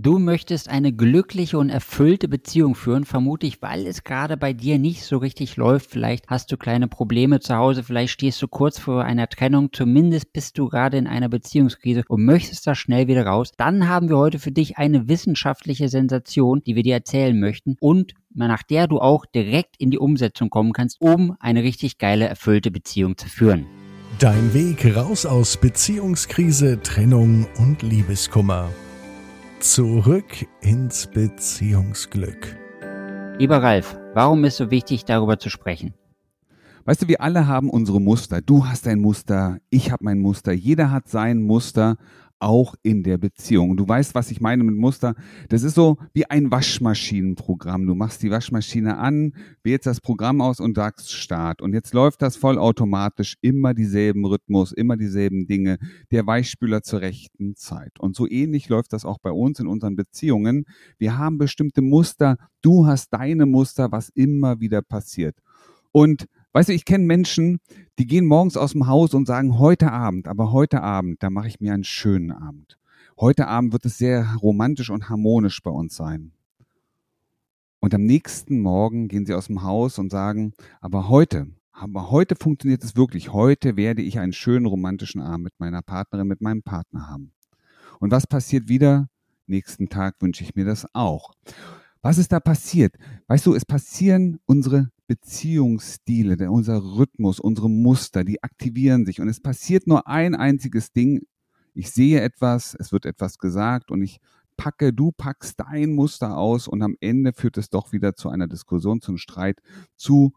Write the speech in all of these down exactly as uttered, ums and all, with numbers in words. Du möchtest eine glückliche und erfüllte Beziehung führen, vermute ich, weil es gerade bei dir nicht so richtig läuft. Vielleicht hast du kleine Probleme zu Hause, vielleicht stehst du kurz vor einer Trennung, zumindest bist du gerade in einer Beziehungskrise und möchtest da schnell wieder raus. Dann haben wir heute für dich eine wissenschaftliche Sensation, die wir dir erzählen möchten und nach der du auch direkt in die Umsetzung kommen kannst, um eine richtig geile, erfüllte Beziehung zu führen. Dein Weg raus aus Beziehungskrise, Trennung und Liebeskummer. Zurück ins Beziehungsglück. Lieber Ralf, warum ist so wichtig, darüber zu sprechen? Weißt du, wir alle haben unsere Muster. Du hast dein Muster, ich habe mein Muster, jeder hat sein Muster, auch in der Beziehung. Du weißt, was ich meine mit Muster. Das ist so wie ein Waschmaschinenprogramm. Du machst die Waschmaschine an, wählst das Programm aus und sagst Start. Und jetzt läuft das vollautomatisch, immer dieselben Rhythmus, immer dieselben Dinge, der Weichspüler zur rechten Zeit. Und so ähnlich läuft das auch bei uns in unseren Beziehungen. Wir haben bestimmte Muster. Du hast deine Muster, was immer wieder passiert. Und weißt du, ich kenne Menschen, die gehen morgens aus dem Haus und sagen, heute Abend, aber heute Abend, da mache ich mir einen schönen Abend. Heute Abend wird es sehr romantisch und harmonisch bei uns sein. Und am nächsten Morgen gehen sie aus dem Haus und sagen, aber heute, aber heute funktioniert es wirklich. Heute werde ich einen schönen romantischen Abend mit meiner Partnerin, mit meinem Partner haben. Und was passiert wieder? Nächsten Tag wünsche ich mir das auch. Was ist da passiert? Weißt du, es passieren unsere Beziehungsstile, unser Rhythmus, unsere Muster, die aktivieren sich. Und es passiert nur ein einziges Ding. Ich sehe etwas, es wird etwas gesagt und ich packe, du packst dein Muster aus und am Ende führt es doch wieder zu einer Diskussion, zum Streit, zu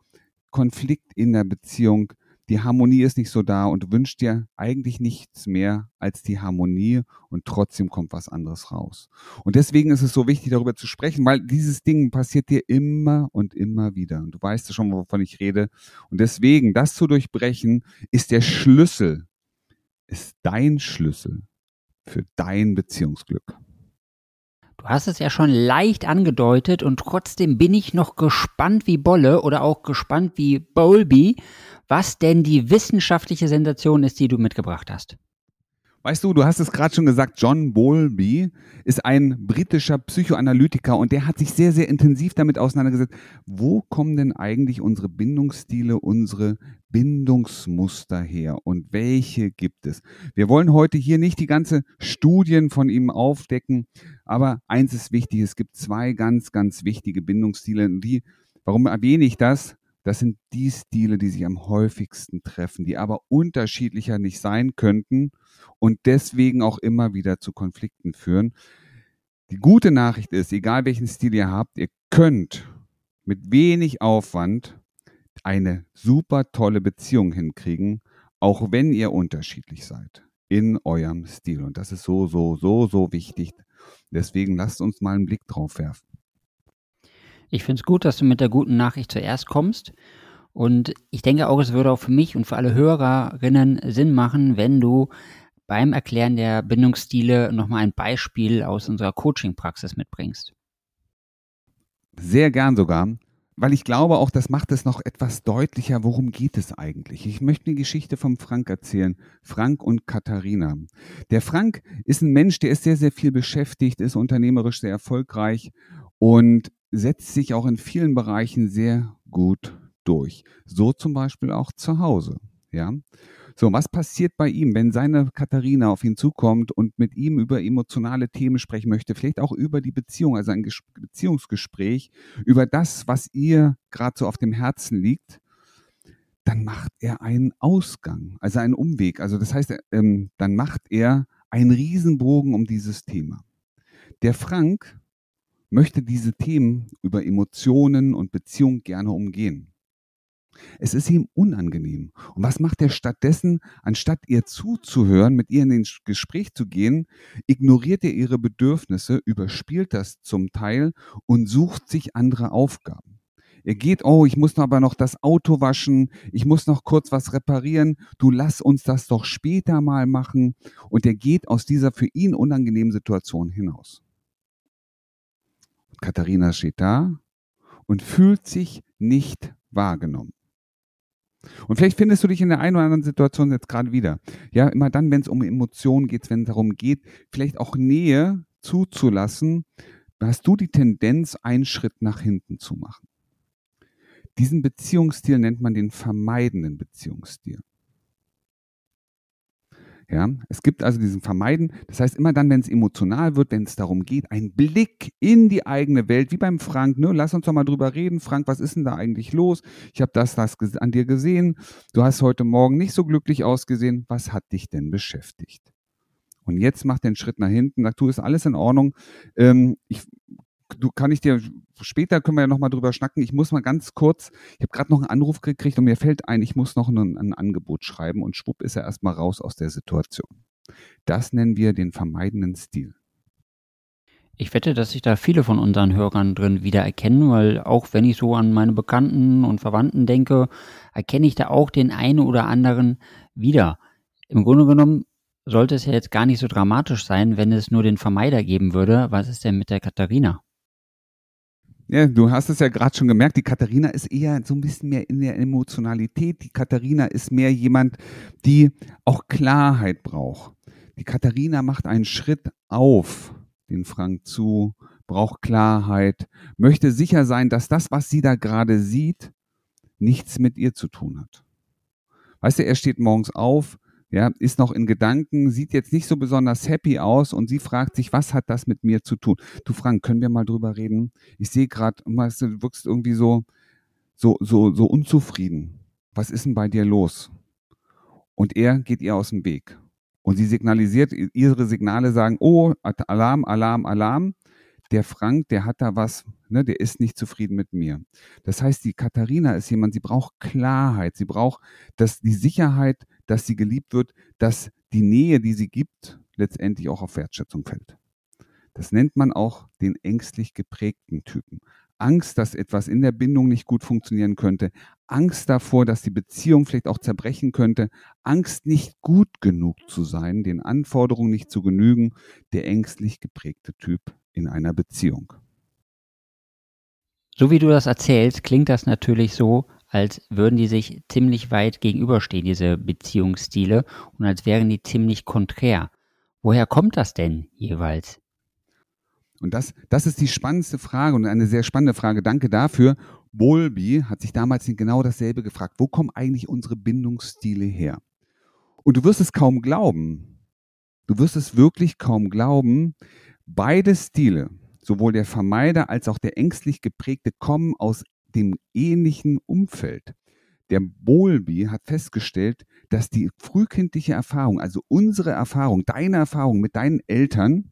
Konflikt in der Beziehung. Die Harmonie ist nicht so da und du wünschst dir eigentlich nichts mehr als die Harmonie und trotzdem kommt was anderes raus. Und deswegen ist es so wichtig, darüber zu sprechen, weil dieses Ding passiert dir immer und immer wieder. Und du weißt ja schon, wovon ich rede. Und deswegen, das zu durchbrechen, ist der Schlüssel, ist dein Schlüssel für dein Beziehungsglück. Du hast es ja schon leicht angedeutet und trotzdem bin ich noch gespannt wie Bolle oder auch gespannt wie Bowlby, was denn die wissenschaftliche Sensation ist, die du mitgebracht hast. Weißt du, du hast es gerade schon gesagt, John Bowlby ist ein britischer Psychoanalytiker und der hat sich sehr, sehr intensiv damit auseinandergesetzt, wo kommen denn eigentlich unsere Bindungsstile, unsere Bindungsmuster her und welche gibt es? Wir wollen heute hier nicht die ganze Studien von ihm aufdecken, aber eins ist wichtig, es gibt zwei ganz, ganz wichtige Bindungsstile. Die, warum erwähne ich das? Das sind die Stile, die sich am häufigsten treffen, die aber unterschiedlicher nicht sein könnten und deswegen auch immer wieder zu Konflikten führen. Die gute Nachricht ist, egal welchen Stil ihr habt, ihr könnt mit wenig Aufwand eine super tolle Beziehung hinkriegen, auch wenn ihr unterschiedlich seid in eurem Stil. Und das ist so, so, so, so wichtig. Deswegen lasst uns mal einen Blick drauf werfen. Ich finde es gut, dass du mit der guten Nachricht zuerst kommst und ich denke auch, es würde auch für mich und für alle Hörerinnen Sinn machen, wenn du beim Erklären der Bindungsstile nochmal ein Beispiel aus unserer Coaching-Praxis mitbringst. Sehr gern sogar, weil ich glaube auch, das macht es noch etwas deutlicher, worum geht es eigentlich. Ich möchte eine Geschichte vom Frank erzählen, Frank und Katharina. Der Frank ist ein Mensch, der ist sehr, sehr viel beschäftigt, ist unternehmerisch sehr erfolgreich und setzt sich auch in vielen Bereichen sehr gut durch. So zum Beispiel auch zu Hause. Ja? So, was passiert bei ihm, wenn seine Katharina auf ihn zukommt und mit ihm über emotionale Themen sprechen möchte, vielleicht auch über die Beziehung, also ein Beziehungsgespräch, über das, was ihr gerade so auf dem Herzen liegt, dann macht er einen Ausgang, also einen Umweg. Also das heißt, ähm, dann macht er einen Riesenbogen um dieses Thema. Der Frank möchte diese Themen über Emotionen und Beziehung gerne umgehen. Es ist ihm unangenehm. Und was macht er stattdessen? Anstatt ihr zuzuhören, mit ihr in ein Gespräch zu gehen, ignoriert er ihre Bedürfnisse, überspielt das zum Teil und sucht sich andere Aufgaben. Er geht, oh, ich muss aber noch das Auto waschen, ich muss noch kurz was reparieren, du lass uns das doch später mal machen. Und er geht aus dieser für ihn unangenehmen Situation hinaus. Katharina steht da und fühlt sich nicht wahrgenommen. Und vielleicht findest du dich in der einen oder anderen Situation jetzt gerade wieder. Ja, immer dann, wenn es um Emotionen geht, wenn es darum geht, vielleicht auch Nähe zuzulassen, hast du die Tendenz, einen Schritt nach hinten zu machen. Diesen Beziehungsstil nennt man den vermeidenden Beziehungsstil. Ja, es gibt also diesen Vermeiden, das heißt immer dann, wenn es emotional wird, wenn es darum geht, ein Blick in die eigene Welt, wie beim Frank, ne, lass uns doch mal drüber reden, Frank, was ist denn da eigentlich los? Ich habe das, das an dir gesehen, du hast heute Morgen nicht so glücklich ausgesehen, was hat dich denn beschäftigt? Und jetzt mach den Schritt nach hinten, sag, du, ist alles in Ordnung, ähm, ich... Du, kann ich dir, später können wir ja nochmal drüber schnacken. Ich muss mal ganz kurz, ich habe gerade noch einen Anruf gekriegt und mir fällt ein, ich muss noch ein, ein Angebot schreiben und schwupp ist er erstmal raus aus der Situation. Das nennen wir den vermeidenden Stil. Ich wette, dass sich da viele von unseren Hörern drin wiedererkennen, weil auch wenn ich so an meine Bekannten und Verwandten denke, erkenne ich da auch den einen oder anderen wieder. Im Grunde genommen sollte es ja jetzt gar nicht so dramatisch sein, wenn es nur den Vermeider geben würde. Was ist denn mit der Katharina? Ja, du hast es ja gerade schon gemerkt, die Katharina ist eher so ein bisschen mehr in der Emotionalität. Die Katharina ist mehr jemand, die auch Klarheit braucht. Die Katharina macht einen Schritt auf den Frank zu, braucht Klarheit, möchte sicher sein, dass das, was sie da gerade sieht, nichts mit ihr zu tun hat. Weißt du, er steht morgens auf, ja, ist noch in Gedanken, sieht jetzt nicht so besonders happy aus und sie fragt sich, was hat das mit mir zu tun? Du, Frank, können wir mal drüber reden? Ich sehe gerade, weißt du, du wirkst irgendwie so, so, so, so unzufrieden. Was ist denn bei dir los? Und er geht ihr aus dem Weg. Und sie signalisiert, ihre Signale sagen, oh, Alarm, Alarm, Alarm. Der Frank, der hat da was, ne, der ist nicht zufrieden mit mir. Das heißt, die Katharina ist jemand, sie braucht Klarheit, sie braucht das, die Sicherheit, dass sie geliebt wird, dass die Nähe, die sie gibt, letztendlich auch auf Wertschätzung fällt. Das nennt man auch den ängstlich geprägten Typen. Angst, dass etwas in der Bindung nicht gut funktionieren könnte, Angst davor, dass die Beziehung vielleicht auch zerbrechen könnte, Angst, nicht gut genug zu sein, den Anforderungen nicht zu genügen, der ängstlich geprägte Typ in einer Beziehung. So wie du das erzählst, klingt das natürlich so, als würden die sich ziemlich weit gegenüberstehen, diese Beziehungsstile, und als wären die ziemlich konträr. Woher kommt das denn jeweils? Und das, das ist die spannendste Frage und eine sehr spannende Frage. Danke dafür. Bowlby hat sich damals genau dasselbe gefragt. Wo kommen eigentlich unsere Bindungsstile her? Und du wirst es kaum glauben. Du wirst es wirklich kaum glauben. Beide Stile, sowohl der Vermeider als auch der ängstlich geprägte, kommen aus dem ähnlichen Umfeld. Der Bowlby hat festgestellt, dass die frühkindliche Erfahrung, also unsere Erfahrung, deine Erfahrung mit deinen Eltern,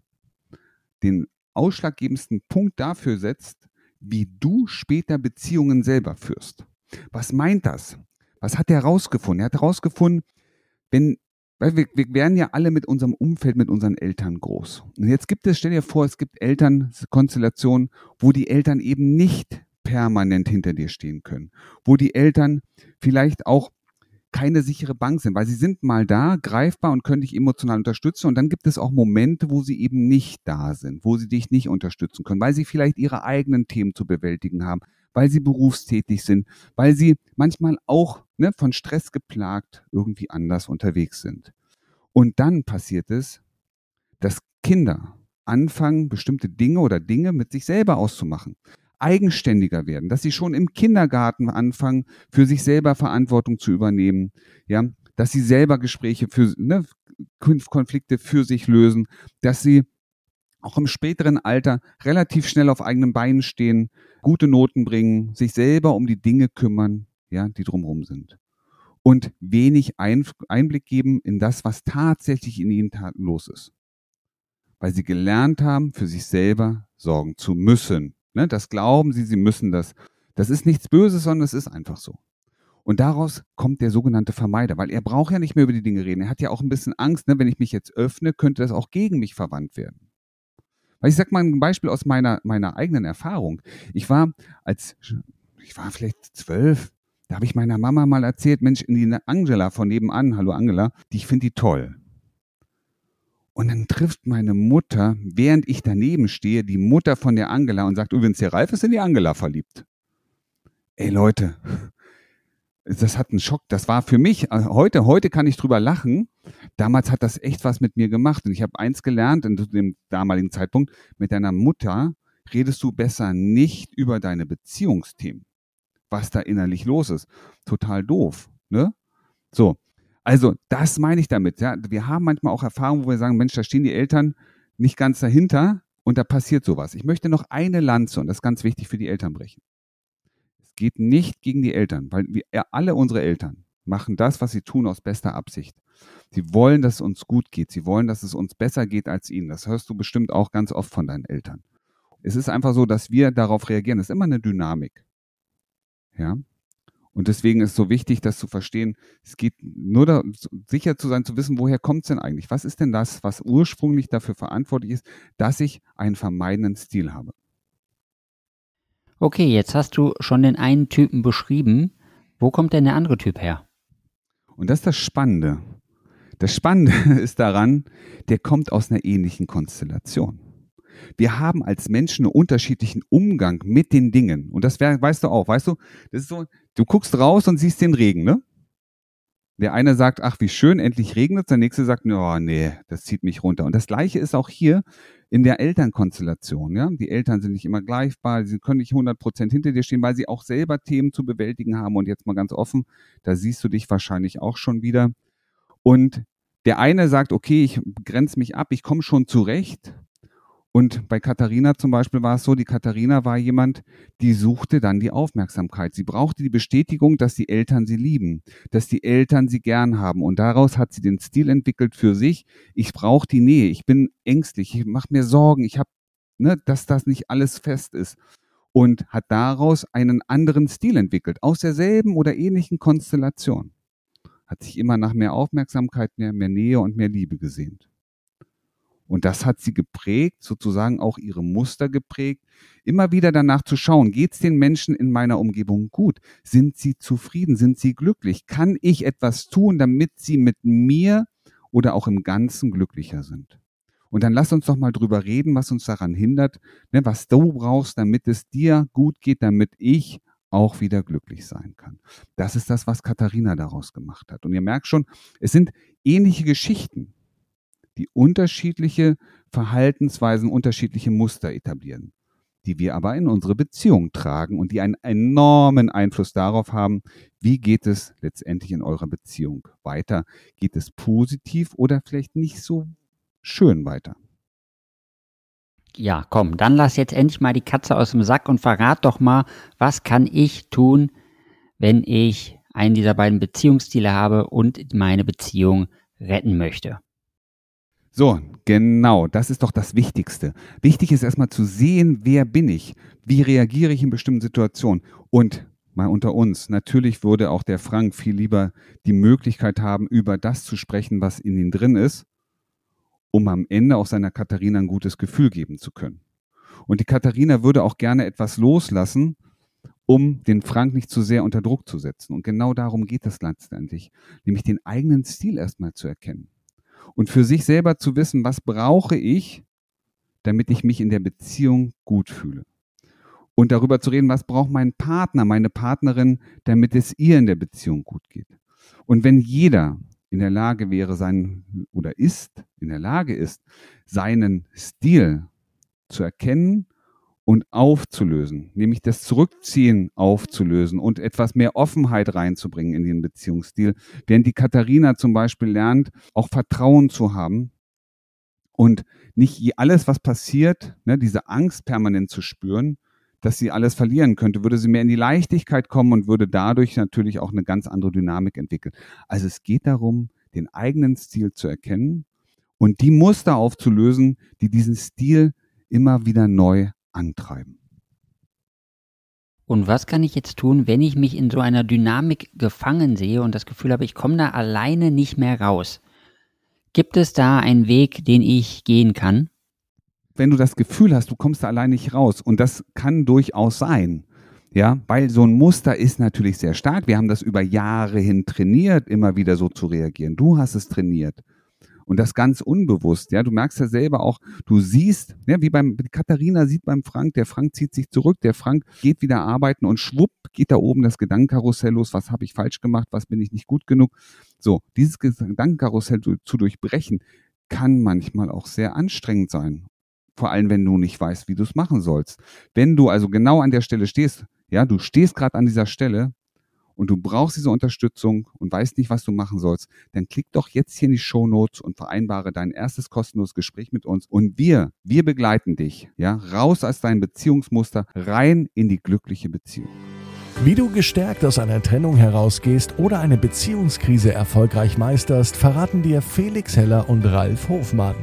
den ausschlaggebendsten Punkt dafür setzt, wie du später Beziehungen selber führst. Was meint das? Was hat er herausgefunden? Er hat herausgefunden, wenn Weil wir, wir werden ja alle mit unserem Umfeld, mit unseren Eltern groß. Und jetzt gibt es, stell dir vor, es gibt Elternkonstellationen, wo die Eltern eben nicht permanent hinter dir stehen können. Wo die Eltern vielleicht auch keine sichere Bank sind, weil sie sind mal da, greifbar und können dich emotional unterstützen. Und dann gibt es auch Momente, wo sie eben nicht da sind, wo sie dich nicht unterstützen können, weil sie vielleicht ihre eigenen Themen zu bewältigen haben, weil sie berufstätig sind, weil sie manchmal auch ne, von Stress geplagt irgendwie anders unterwegs sind. Und dann passiert es, dass Kinder anfangen, bestimmte Dinge oder Dinge mit sich selber auszumachen, eigenständiger werden, dass sie schon im Kindergarten anfangen, für sich selber Verantwortung zu übernehmen, ja, dass sie selber Gespräche, für, ne, Konflikte für sich lösen, dass sie auch im späteren Alter relativ schnell auf eigenen Beinen stehen, gute Noten bringen, sich selber um die Dinge kümmern, ja, die drumherum sind. Und wenig Einblick geben in das, was tatsächlich in ihnen los ist. Weil sie gelernt haben, für sich selber sorgen zu müssen. Ne? Das glauben sie, sie müssen das. Das ist nichts Böses, sondern es ist einfach so. Und daraus kommt der sogenannte Vermeider, weil er braucht ja nicht mehr über die Dinge reden. Er hat ja auch ein bisschen Angst, ne? Wenn ich mich jetzt öffne, könnte das auch gegen mich verwandt werden. Weil ich sag mal ein Beispiel aus meiner, meiner eigenen Erfahrung. Ich war als, ich war vielleicht zwölf, da habe ich meiner Mama mal erzählt, Mensch, die Angela von nebenan, hallo Angela, die, ich finde die toll. Und dann trifft meine Mutter, während ich daneben stehe, die Mutter von der Angela und sagt, übrigens, der Ralf ist in die Angela verliebt. Ey Leute, das hat einen Schock. Das war für mich, heute, heute kann ich drüber lachen. Damals hat das echt was mit mir gemacht. Und ich habe eins gelernt, in dem damaligen Zeitpunkt, mit deiner Mutter redest du besser nicht über deine Beziehungsthemen, was da innerlich los ist. Total doof, ne? So, also das meine ich damit. Ja? Wir haben manchmal auch Erfahrungen, wo wir sagen, Mensch, da stehen die Eltern nicht ganz dahinter und da passiert sowas. Ich möchte noch eine Lanze, und das ist ganz wichtig, für die Eltern brechen. Es geht nicht gegen die Eltern, weil wir, alle unsere Eltern machen das, was sie tun, aus bester Absicht. Sie wollen, dass es uns gut geht. Sie wollen, dass es uns besser geht als ihnen. Das hörst du bestimmt auch ganz oft von deinen Eltern. Es ist einfach so, dass wir darauf reagieren. Das ist immer eine Dynamik. Ja. Und deswegen ist es so wichtig, das zu verstehen. Es geht nur darum, sicher zu sein, zu wissen, woher kommt es denn eigentlich? Was ist denn das, was ursprünglich dafür verantwortlich ist, dass ich einen vermeidenden Stil habe? Okay, jetzt hast du schon den einen Typen beschrieben. Wo kommt denn der andere Typ her? Und das ist das Spannende. Das Spannende ist daran, der kommt aus einer ähnlichen Konstellation. Wir haben als Menschen einen unterschiedlichen Umgang mit den Dingen. Und das wär, weißt du auch, weißt du, das ist so, du guckst raus und siehst den Regen, ne? Der eine sagt, ach, wie schön, endlich regnet es. Der nächste sagt, oh, nee, das zieht mich runter. Und das Gleiche ist auch hier in der Elternkonstellation, ja? Die Eltern sind nicht immer gleichbar, sie können nicht hundert Prozent hinter dir stehen, weil sie auch selber Themen zu bewältigen haben. Und jetzt mal ganz offen, da siehst du dich wahrscheinlich auch schon wieder. Und der eine sagt, okay, ich grenze mich ab, ich komme schon zurecht. Und bei Katharina zum Beispiel war es so, die Katharina war jemand, die suchte dann die Aufmerksamkeit. Sie brauchte die Bestätigung, dass die Eltern sie lieben, dass die Eltern sie gern haben. Und daraus hat sie den Stil entwickelt für sich. Ich brauche die Nähe, ich bin ängstlich, ich mache mir Sorgen, ich habe, ne, dass das nicht alles fest ist. Und hat daraus einen anderen Stil entwickelt, aus derselben oder ähnlichen Konstellation. Hat sich immer nach mehr Aufmerksamkeit, mehr, mehr Nähe und mehr Liebe gesehnt. Und das hat sie geprägt, sozusagen auch ihre Muster geprägt, immer wieder danach zu schauen, geht es den Menschen in meiner Umgebung gut? Sind sie zufrieden? Sind sie glücklich? Kann ich etwas tun, damit sie mit mir oder auch im Ganzen glücklicher sind? Und dann lass uns doch mal drüber reden, was uns daran hindert, ne, was du brauchst, damit es dir gut geht, damit ich auch wieder glücklich sein kann. Das ist das, was Katharina daraus gemacht hat. Und ihr merkt schon, es sind ähnliche Geschichten, die unterschiedliche Verhaltensweisen, unterschiedliche Muster etablieren, die wir aber in unsere Beziehung tragen und die einen enormen Einfluss darauf haben, wie geht es letztendlich in eurer Beziehung weiter? Geht es positiv oder vielleicht nicht so schön weiter? Ja, komm, dann lass jetzt endlich mal die Katze aus dem Sack und verrat doch mal, was kann ich tun, wenn ich einen dieser beiden Beziehungsstile habe und meine Beziehung retten möchte? So, genau, das ist doch das Wichtigste. Wichtig ist erstmal zu sehen, wer bin ich? Wie reagiere ich in bestimmten Situationen? Und mal unter uns, natürlich würde auch der Frank viel lieber die Möglichkeit haben, über das zu sprechen, was in ihm drin ist, um am Ende auch seiner Katharina ein gutes Gefühl geben zu können. Und die Katharina würde auch gerne etwas loslassen, um den Frank nicht zu sehr unter Druck zu setzen. Und genau darum geht es letztendlich, nämlich den eigenen Stil erstmal zu erkennen. Und für sich selber zu wissen, was brauche ich, damit ich mich in der Beziehung gut fühle. Und darüber zu reden, was braucht mein Partner, meine Partnerin, damit es ihr in der Beziehung gut geht. Und wenn jeder in der Lage wäre, seinen oder ist, in der Lage ist, seinen Stil zu erkennen und aufzulösen, nämlich das Zurückziehen aufzulösen und etwas mehr Offenheit reinzubringen in den Beziehungsstil, während die Katharina zum Beispiel lernt, auch Vertrauen zu haben und nicht alles, was passiert, ne, diese Angst permanent zu spüren, dass sie alles verlieren könnte, würde sie mehr in die Leichtigkeit kommen und würde dadurch natürlich auch eine ganz andere Dynamik entwickeln. Also es geht darum, den eigenen Stil zu erkennen und die Muster aufzulösen, die diesen Stil immer wieder neu antreiben. Und was kann ich jetzt tun, wenn ich mich in so einer Dynamik gefangen sehe und das Gefühl habe, ich komme da alleine nicht mehr raus? Gibt es da einen Weg, den ich gehen kann? Wenn du das Gefühl hast, du kommst da alleine nicht raus, und das kann durchaus sein, ja, weil so ein Muster ist natürlich sehr stark. Wir haben das über Jahre hin trainiert, immer wieder so zu reagieren. Du hast es trainiert. Und das ganz unbewusst. Ja, du merkst ja selber auch, du siehst, ja, wie beim Katharina sieht beim Frank, der Frank zieht sich zurück, der Frank geht wieder arbeiten und schwupp geht da oben das Gedankenkarussell los. Was habe ich falsch gemacht? Was bin ich nicht gut genug? So, dieses Gedankenkarussell zu, zu durchbrechen, kann manchmal auch sehr anstrengend sein. Vor allem, wenn du nicht weißt, wie du es machen sollst. Wenn du also genau an der Stelle stehst, ja, du stehst gerade an dieser Stelle und du brauchst diese Unterstützung und weißt nicht, was du machen sollst, dann klick doch jetzt hier in die Shownotes und vereinbare dein erstes kostenloses Gespräch mit uns. Und wir, wir begleiten dich, ja, raus aus deinem Beziehungsmuster, rein in die glückliche Beziehung. Wie du gestärkt aus einer Trennung herausgehst oder eine Beziehungskrise erfolgreich meisterst, verraten dir Felix Heller und Ralf Hofmann.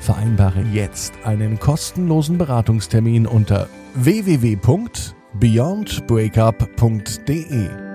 Vereinbare jetzt einen kostenlosen Beratungstermin unter w w w punkt beyond breakup punkt d e.